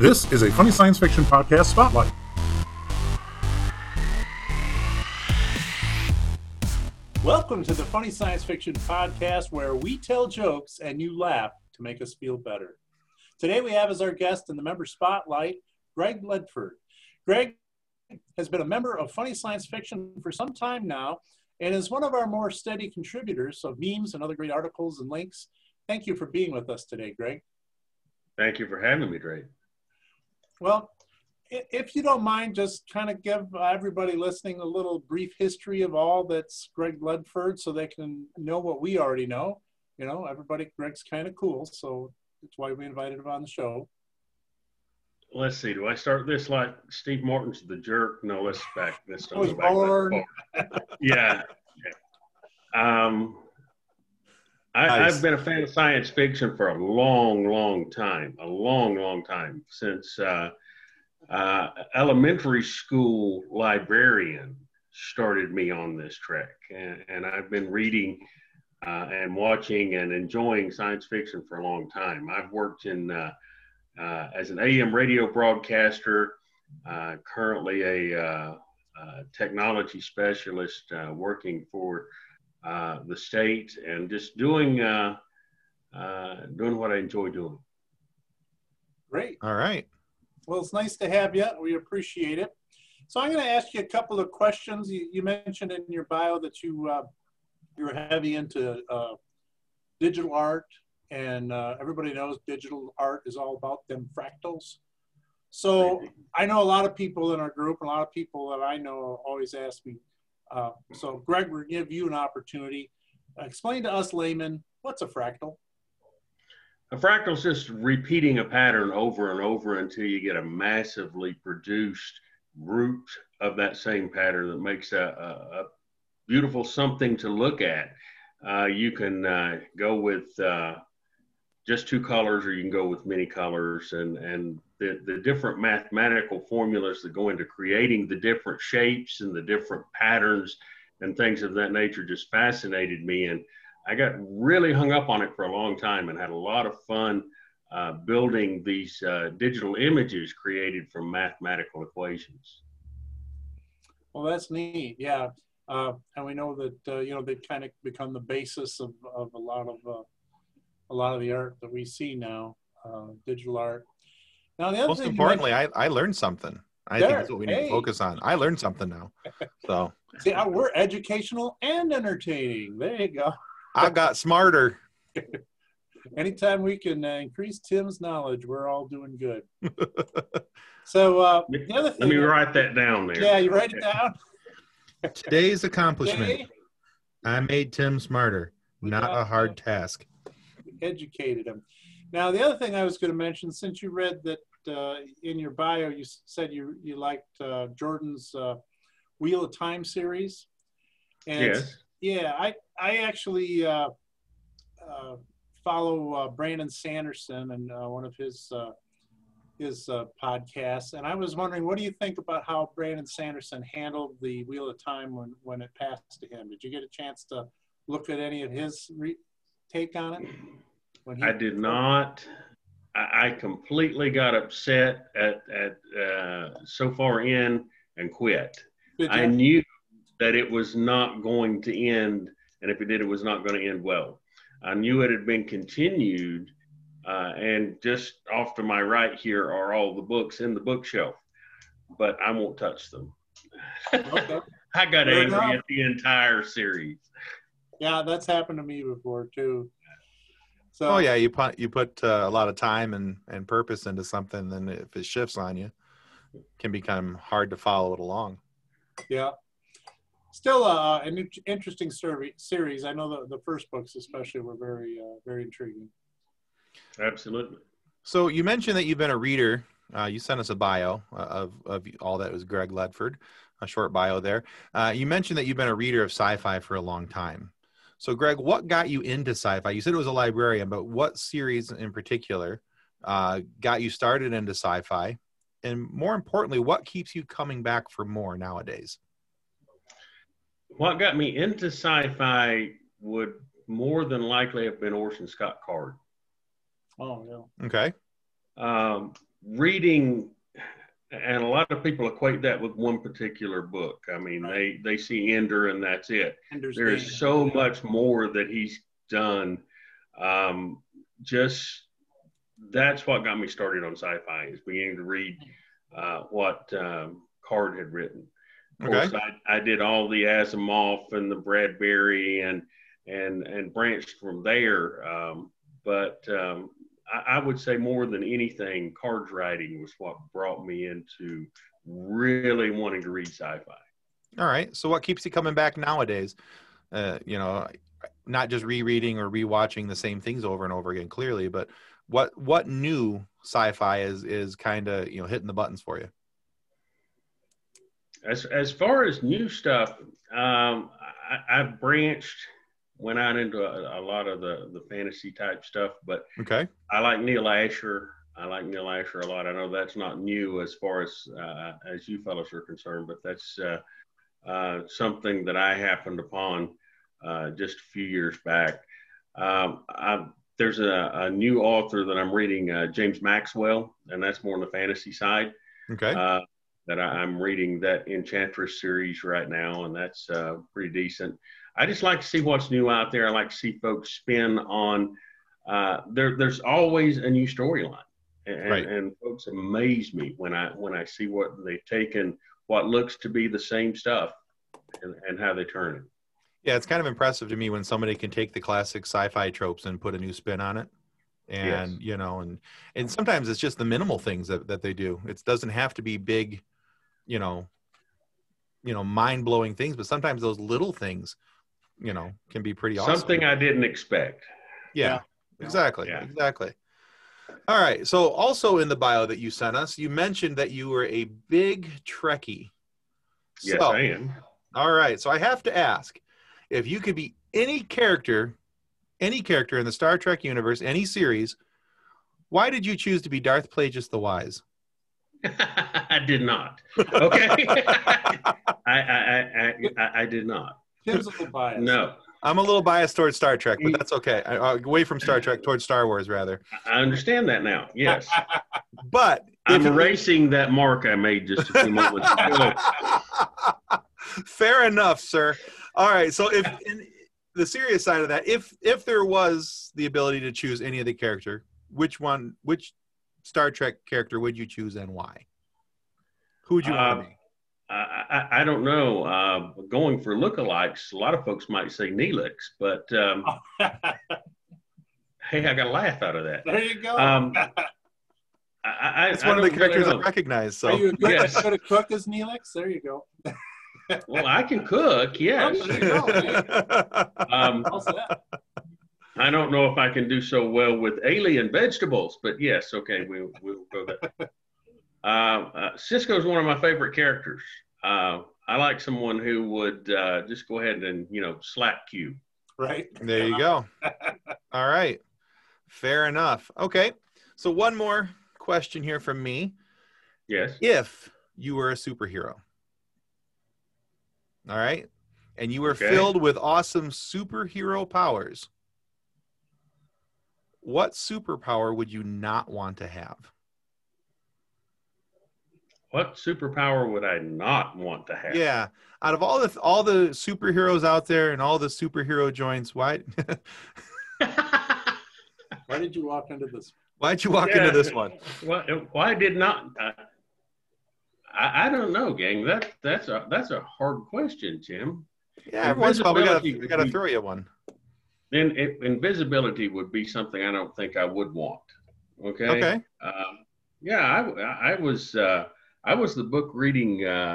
This is a Funny Science Fiction Podcast Spotlight. Welcome to the Funny Science Fiction Podcast, where we tell jokes and you laugh to make us feel better. Today we have as our guest in the member spotlight, Greg Ledford. Greg has been a member of Funny Science Fiction for some time now, and is one of our more steady contributors of memes and other great articles and links. Thank you for being with us today, Greg. Thank you for having me, Drayton. Well, if you don't mind, just kind of give everybody listening a little brief history of all that's Greg Ledford so they can know what we already know. You know, everybody, Greg's kind of cool, so that's why we invited him on the show. Let's see, do I start this like Steve Martin's The Jerk? No, let's back this time. Yeah. Nice. I've been a fan of science fiction for a long time, since elementary school librarian started me on this trek. And I've been reading and watching and enjoying science fiction for a long time. I've worked in as an AM radio broadcaster, currently a technology specialist working for the state, and just doing what I enjoy doing. Great. All right. Well, it's nice to have you. We appreciate it. So I'm going to ask you a couple of questions. You mentioned in your bio that you're heavy into digital art, and everybody knows digital art is all about them fractals. So I know a lot of people in our group, and a lot of people that I know always ask me, so Greg, we're going to give you an opportunity. Explain to us laymen, what's a fractal? A fractal is just repeating a pattern over and over until you get a massively produced root of that same pattern that makes a beautiful something to look at. You can go with just two colors, or you can go with many colors, and the different mathematical formulas that go into creating the different shapes and the different patterns and things of that nature just fascinated me. And I got really hung up on it for a long time and had a lot of fun building these digital images created from mathematical equations. Well, that's neat. Yeah. And we know that, they kind of become the basis of a lot of the art that we see now, digital art. Now, the other most importantly, I learned something. I think that's what we need to focus on. I learned something now. So see, we're educational and entertaining. There you go. I got smarter. Anytime we can increase Tim's knowledge, we're all doing good. So the other thing. Let me write that down there. Yeah, you write it down. Today's accomplishment. I made Tim smarter. Not a hard task. Educated him. Now, the other thing I was going to mention, since you read that in your bio, you said you liked Jordan's Wheel of Time series. And yes. Yeah, I actually follow Brandon Sanderson and one of his podcasts. And I was wondering, what do you think about how Brandon Sanderson handled the Wheel of Time when it passed to him? Did you get a chance to look at any of his take on it? I did not. I completely got upset at so far in and quit. I knew that it was not going to end, and if it did, it was not going to end well. I knew it had been continued, and just off to my right here are all the books in the bookshelf, but I won't touch them. Okay. I got angry at the entire series. Yeah, that's happened to me before, too. So, you put a lot of time and purpose into something, and if it shifts on you, it can become hard to follow it along. Yeah. Still an interesting series. I know the first books especially were very intriguing. Absolutely. So you mentioned that you've been a reader. You sent us a bio of all that was Greg Ledford, a short bio there. You mentioned that you've been a reader of sci-fi for a long time. So, Greg, what got you into sci-fi? You said it was a librarian, but what series in particular got you started into sci-fi? And more importantly, what keeps you coming back for more nowadays? What got me into sci-fi would more than likely have been Orson Scott Card. Oh, yeah. Okay. reading, and a lot of people equate that with one particular book. I mean, right. they see Ender and that's it. There's so much more that he's done. Just that's what got me started on sci-fi, is beginning to read what Card had written. Of course, I did all the Asimov and the Bradbury and branched from there. But I would say more than anything, Card's writing was what brought me into really wanting to read sci-fi. All right. So what keeps you coming back nowadays? You know, not just rereading or rewatching the same things over and over again, clearly, but what new sci-fi is kind of, you know, hitting the buttons for you? As far as new stuff, I've branched, went out into a lot of the fantasy type stuff, but I like Neil Asher. I like Neil Asher a lot. I know that's not new as far as you fellows are concerned, but that's something that I happened upon just a few years back. There's a new author that I'm reading, James Maxwell, and that's more on the fantasy side. That I'm reading that Enchantress series right now, and that's pretty decent. I just like to see what's new out there. I like to see folks spin on there's always a new storyline, and folks amaze me when I see what they've taken, what looks to be the same stuff, and how they turn it. Yeah, it's kind of impressive to me when somebody can take the classic sci-fi tropes and put a new spin on it. And you know, and sometimes it's just the minimal things that they do. It doesn't have to be big, you know, mind-blowing things, but sometimes those little things, you know, can be pretty awesome. Something I didn't expect. Yeah, exactly. Yeah. Exactly. All right. So also in the bio that you sent us, you mentioned that you were a big Trekkie. Yes, so, I am. All right. So I have to ask, if you could be any character in the Star Trek universe, any series, why did you choose to be Darth Plagueis the Wise? I did not. Okay. I did not. Tim's a little biased. No. I'm a little biased towards Star Trek, but that's okay. Away from Star Trek, towards Star Wars, rather. I understand that now, yes. But I'm erasing that mark I made just a few moments ago. Fair enough, sir. All right, so if the serious side of that, if there was the ability to choose any of the character, which Star Trek character would you choose and why? Who would you want to be? I don't know. Going for lookalikes, a lot of folks might say Neelix, but hey, I got a laugh out of that. There you go. It's one of the characters I recognize. So. Are you going to cook as Neelix? There you go. Well, I can cook, yes. I don't know if I can do so well with alien vegetables, but yes, okay, we'll go there. Cisco is one of my favorite characters. I like someone who would just go ahead and, you know, slap you. Right. There you go. All right. Fair enough. Okay. So one more question here from me. Yes. If you were a superhero, all right, and you were filled with awesome superhero powers, what superpower would you not want to have? What superpower would I not want to have? Yeah, out of all the superheroes out there and all the superhero joints, why? Why did you walk into this? Why'd you walk into this one? Why did not? I don't know, gang. That's a hard question, Tim. Yeah, once in a while we gotta throw you one. Then invisibility would be something I don't think I would want. Okay. Okay. I was the book reading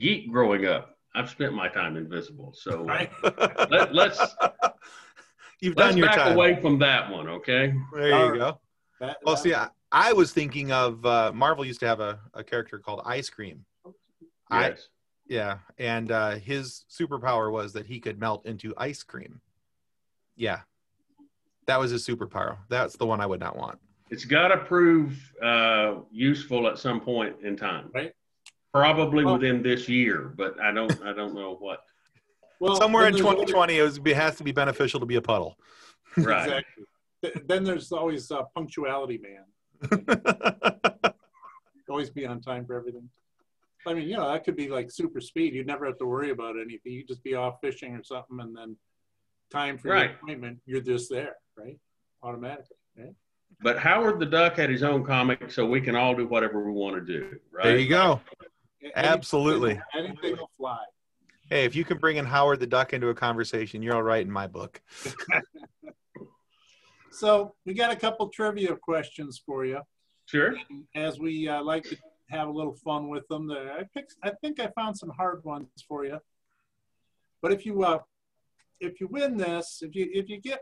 geek growing up. I've spent my time invisible, so let's done your time away from that one. Okay. There you go. Well, see, I was thinking of Marvel used to have a character called Ice Cream. Yes. And his superpower was that he could melt into ice cream. Yeah, that was his superpower. That's the one I would not want. It's got to prove useful at some point in time, right? Probably within this year, but I don't know what. Well, somewhere in 2020, it has to be beneficial to be a puddle. Right. Exactly. Then there's always Punctuality Man. always be on time for everything. I mean, you know, that could be like super speed. You'd never have to worry about anything. You'd just be off fishing or something, and then time for your appointment, you're just there, right? Automatically, right? But Howard the Duck had his own comic, so we can all do whatever we want to do, right? There you go. Absolutely. Anything will fly. Hey, if you can bring in Howard the Duck into a conversation, you're all right in my book. So we got a couple trivia questions for you. Sure. And as we like to have a little fun with them, I think I found some hard ones for you. But if you win this, if you get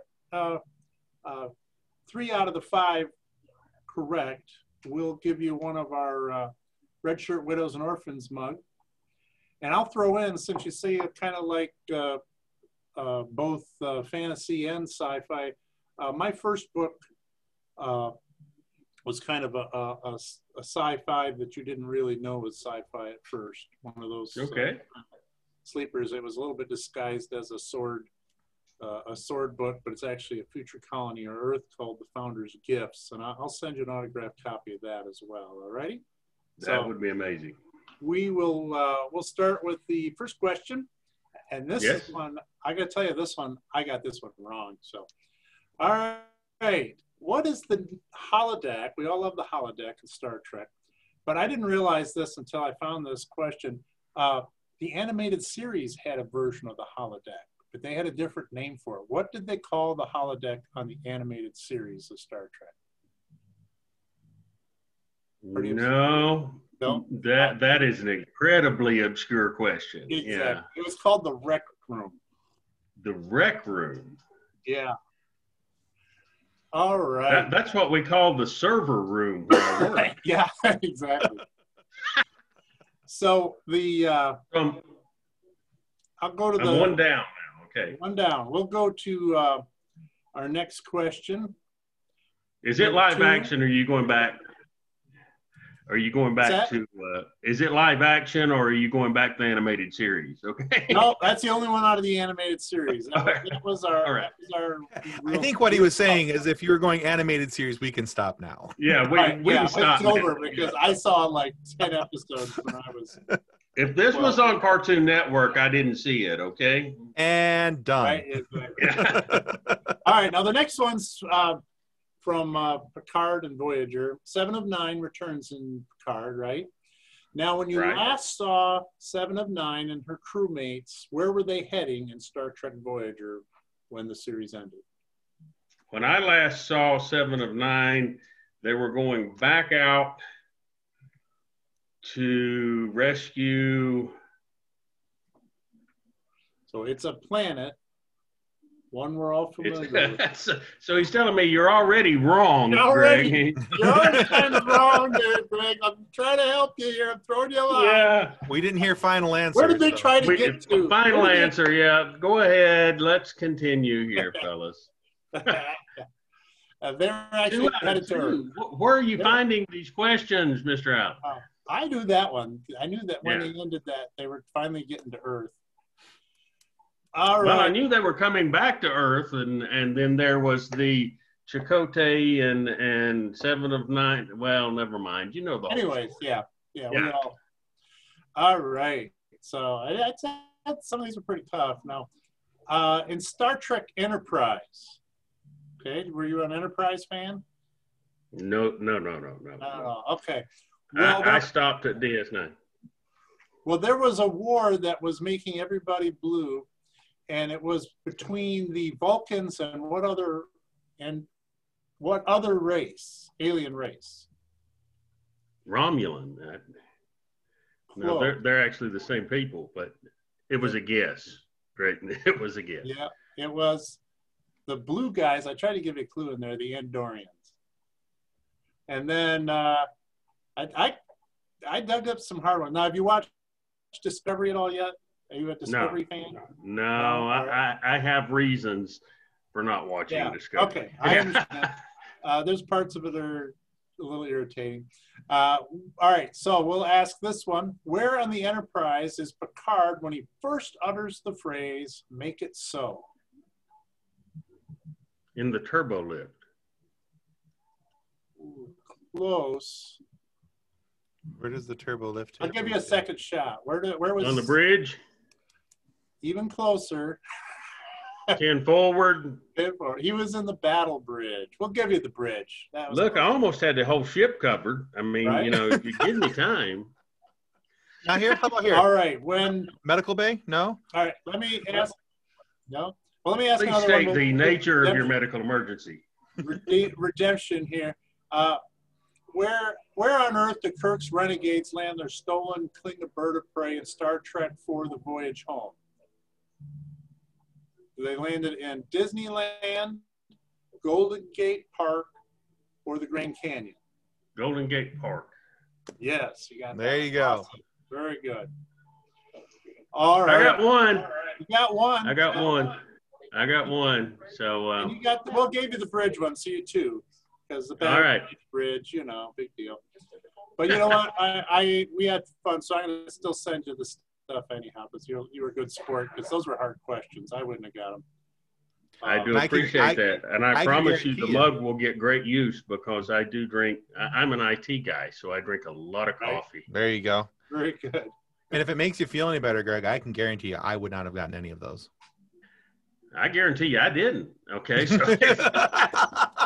3 out of the 5 correct, we'll give you one of our Red Shirt Widows and Orphans mug. And I'll throw in, since you say it kind of like both fantasy and sci-fi, my first book was kind of a sci-fi that you didn't really know was sci-fi at first. One of those sleepers. It was a little bit disguised as a sword book, but it's actually a future colony on Earth called The Founder's Gifts. And I'll send you an autographed copy of that as well. All righty? That would be amazing. We will we'll start with the first question. And this one, I got to tell you, this one, I got this one wrong. So, all right. What is the holodeck? We all love the holodeck in Star Trek, but I didn't realize this until I found this question. The animated series had a version of the holodeck, but they had a different name for it. What did they call the holodeck on the animated series of Star Trek? No, that is an incredibly obscure question. Exactly. Yeah. It was called the Rec Room. The Rec Room? Yeah. All right. That's what we call the server room. Yeah, exactly. So the I'll go to the one down now. Okay, one down. We'll go to our next question. Is it live action? Or are you going back? Are you going back to? Is it live action, or are you going back to the animated series? Okay. No, that's the only one out of the animated series. That was our. All right. I think what he was saying is, if you were going animated series, we can stop now. Yeah, we can stop. It's over because I saw like 10 episodes when I was. If this was on Cartoon Network, I didn't see it. Okay. And done. Right, exactly. All right. Now the next one's. From Picard and Voyager. 7 of 9 returns in Picard, right? Now, when you last saw 7 of 9 and her crewmates, where were they heading in Star Trek Voyager when the series ended? When I last saw 7 of 9, they were going back out to rescue. So it's a planet. One we're all familiar with. So he's telling me you're already wrong, Greg. You're already kind of wrong there, Greg. I'm trying to help you here. I'm throwing you out. Yeah. We didn't hear final answer. Where did they try to get to? Final answer, yeah. Go ahead. Let's continue here, fellas. They're actually predatory. Where are you finding these questions, Mr. Allen? I knew that one. I knew that when they ended that, they were finally getting to Earth. All right. Well, I knew they were coming back to Earth, and then there was the Chakotay and 7 of 9. Well, never mind. You know the Anyways, story. Yeah. We all right. So I'd some of these are pretty tough. Now, in Star Trek Enterprise, okay, were you an Enterprise fan? No. Okay. Well, I stopped at DS9. Well, there was a war that was making everybody blue. And it was between the Vulcans and what other race, alien race? Romulan. No, they're actually the same people, but it was a guess, right? It was a guess. Yeah, it was the blue guys. I tried to give you a clue in there, the Andorians. And then I dug up some hard ones. Now, have you watched Discovery at all yet? Are you a Discovery fan? No, I have reasons for not watching Discovery. Okay, I understand. There's parts of it that are a little irritating. All right, so we'll ask this one. Where on the Enterprise is Picard when he first utters the phrase, make it so? In the turbo lift. Ooh, close. Where does the turbo lift? I'll give you a second shot. Where was on the bridge? Even closer. 10 forward. He was in the battle bridge. We'll give you the bridge. That was I almost had the whole ship covered. I mean, right? You know, if you give me time. Not here? How about here? All right. When medical bay? No. All right. Let me ask. No. Well, let me ask. Please state the nature of your medical emergency. Redemption here. Where on earth do Kirk's renegades land their stolen Klingon bird of prey in Star Trek IV: The Voyage Home? They landed in Disneyland, Golden Gate Park, or the Grand Canyon? Golden Gate Park. Yes, you got that. There you go. Awesome. Very good. All right. I got one. Right. You got one. I got one. So you got the, well, gave you the bridge one, so you two, because the all right bridge, you know, big deal. But you know what? we had fun, so I'm gonna still send you the stuff anyhow, because you were a good sport, because those were hard questions. I wouldn't have got them. I do appreciate that, and I promise you the mug will get great use, because I do drink. I'm an IT guy, so I drink a lot of coffee. There you go. Very good. And if it makes you feel any better, Greg, I can guarantee you I would not have gotten any of those. I guarantee you I didn't. Okay, so I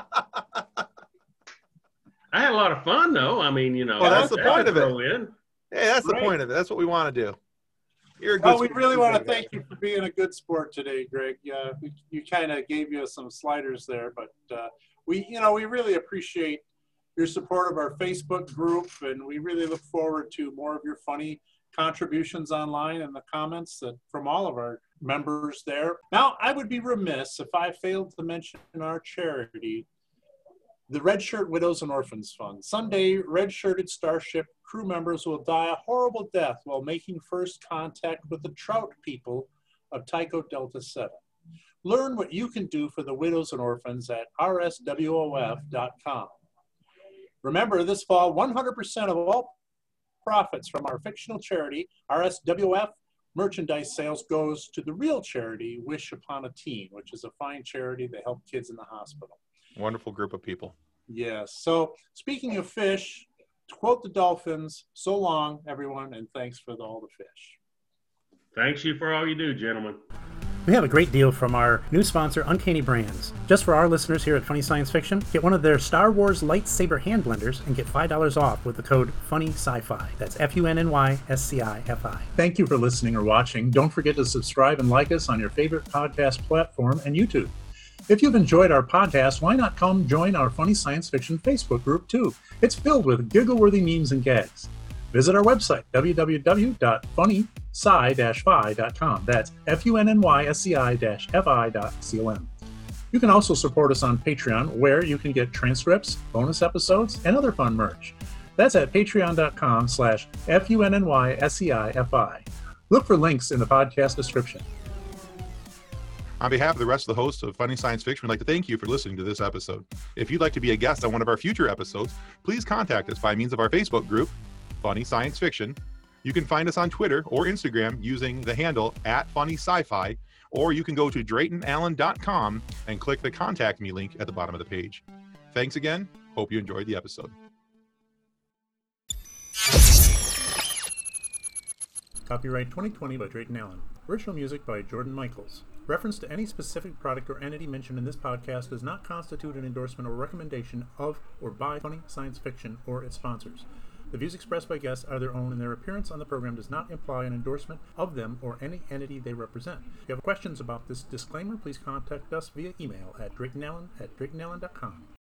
had a lot of fun, though. I mean, you know, well, that's the point of it. Hey, that's the point of it. That's what we want to do. You're a good sport. We really want to thank you for being a good sport today, Greg. You kind of gave you some sliders there, but we really appreciate your support of our Facebook group, and we really look forward to more of your funny contributions online and the comments from all of our members there. Now, I would be remiss if I failed to mention our charity, the Red Shirt Widows and Orphans Fund. Someday, red-shirted Starship crew members will die a horrible death while making first contact with the Trout people of Tycho Delta 7. Learn what you can do for the widows and orphans at rswof.com. Remember, this fall, 100% of all profits from our fictional charity, RSWF, merchandise sales goes to the real charity, Wish Upon a Teen, which is a fine charity that helps kids in the hospital. Wonderful group of people. Yes. Yeah, so speaking of fish, to quote the dolphins, so long, everyone, and thanks for all the fish. Thanks you for all you do, gentlemen. We have a great deal from our new sponsor, Uncanny Brands. Just for our listeners here at Funny Science Fiction, get one of their Star Wars lightsaber hand blenders and get $5 off with the code FUNNYSCI-FI. That's FUNNYSCI-FI. Thank you for listening or watching. Don't forget to subscribe and like us on your favorite podcast platform and YouTube. If you've enjoyed our podcast, why not come join our Funny Science Fiction Facebook group, too? It's filled with giggle-worthy memes and gags. Visit our website, www.funnysci-fi.com. That's FUNNYSCI-FI.com. You can also support us on Patreon, where you can get transcripts, bonus episodes, and other fun merch. That's at patreon.com/FUNNYSCI-FI. Look for links in the podcast description. On behalf of the rest of the hosts of Funny Science Fiction, we'd like to thank you for listening to this episode. If you'd like to be a guest on one of our future episodes, please contact us by means of our Facebook group, Funny Science Fiction. You can find us on Twitter or Instagram using the handle @FunnySciFi, or you can go to DraytonAllen.com and click the Contact Me link at the bottom of the page. Thanks again. Hope you enjoyed the episode. Copyright 2020 by Drayton Allen. Original music by Jordan Michaels. Reference to any specific product or entity mentioned in this podcast does not constitute an endorsement or recommendation of or by Funny Science Fiction or its sponsors. The views expressed by guests are their own, and their appearance on the program does not imply an endorsement of them or any entity they represent. If you have questions about this disclaimer, please contact us via email at DraytonAllen@DraytonAllen.com.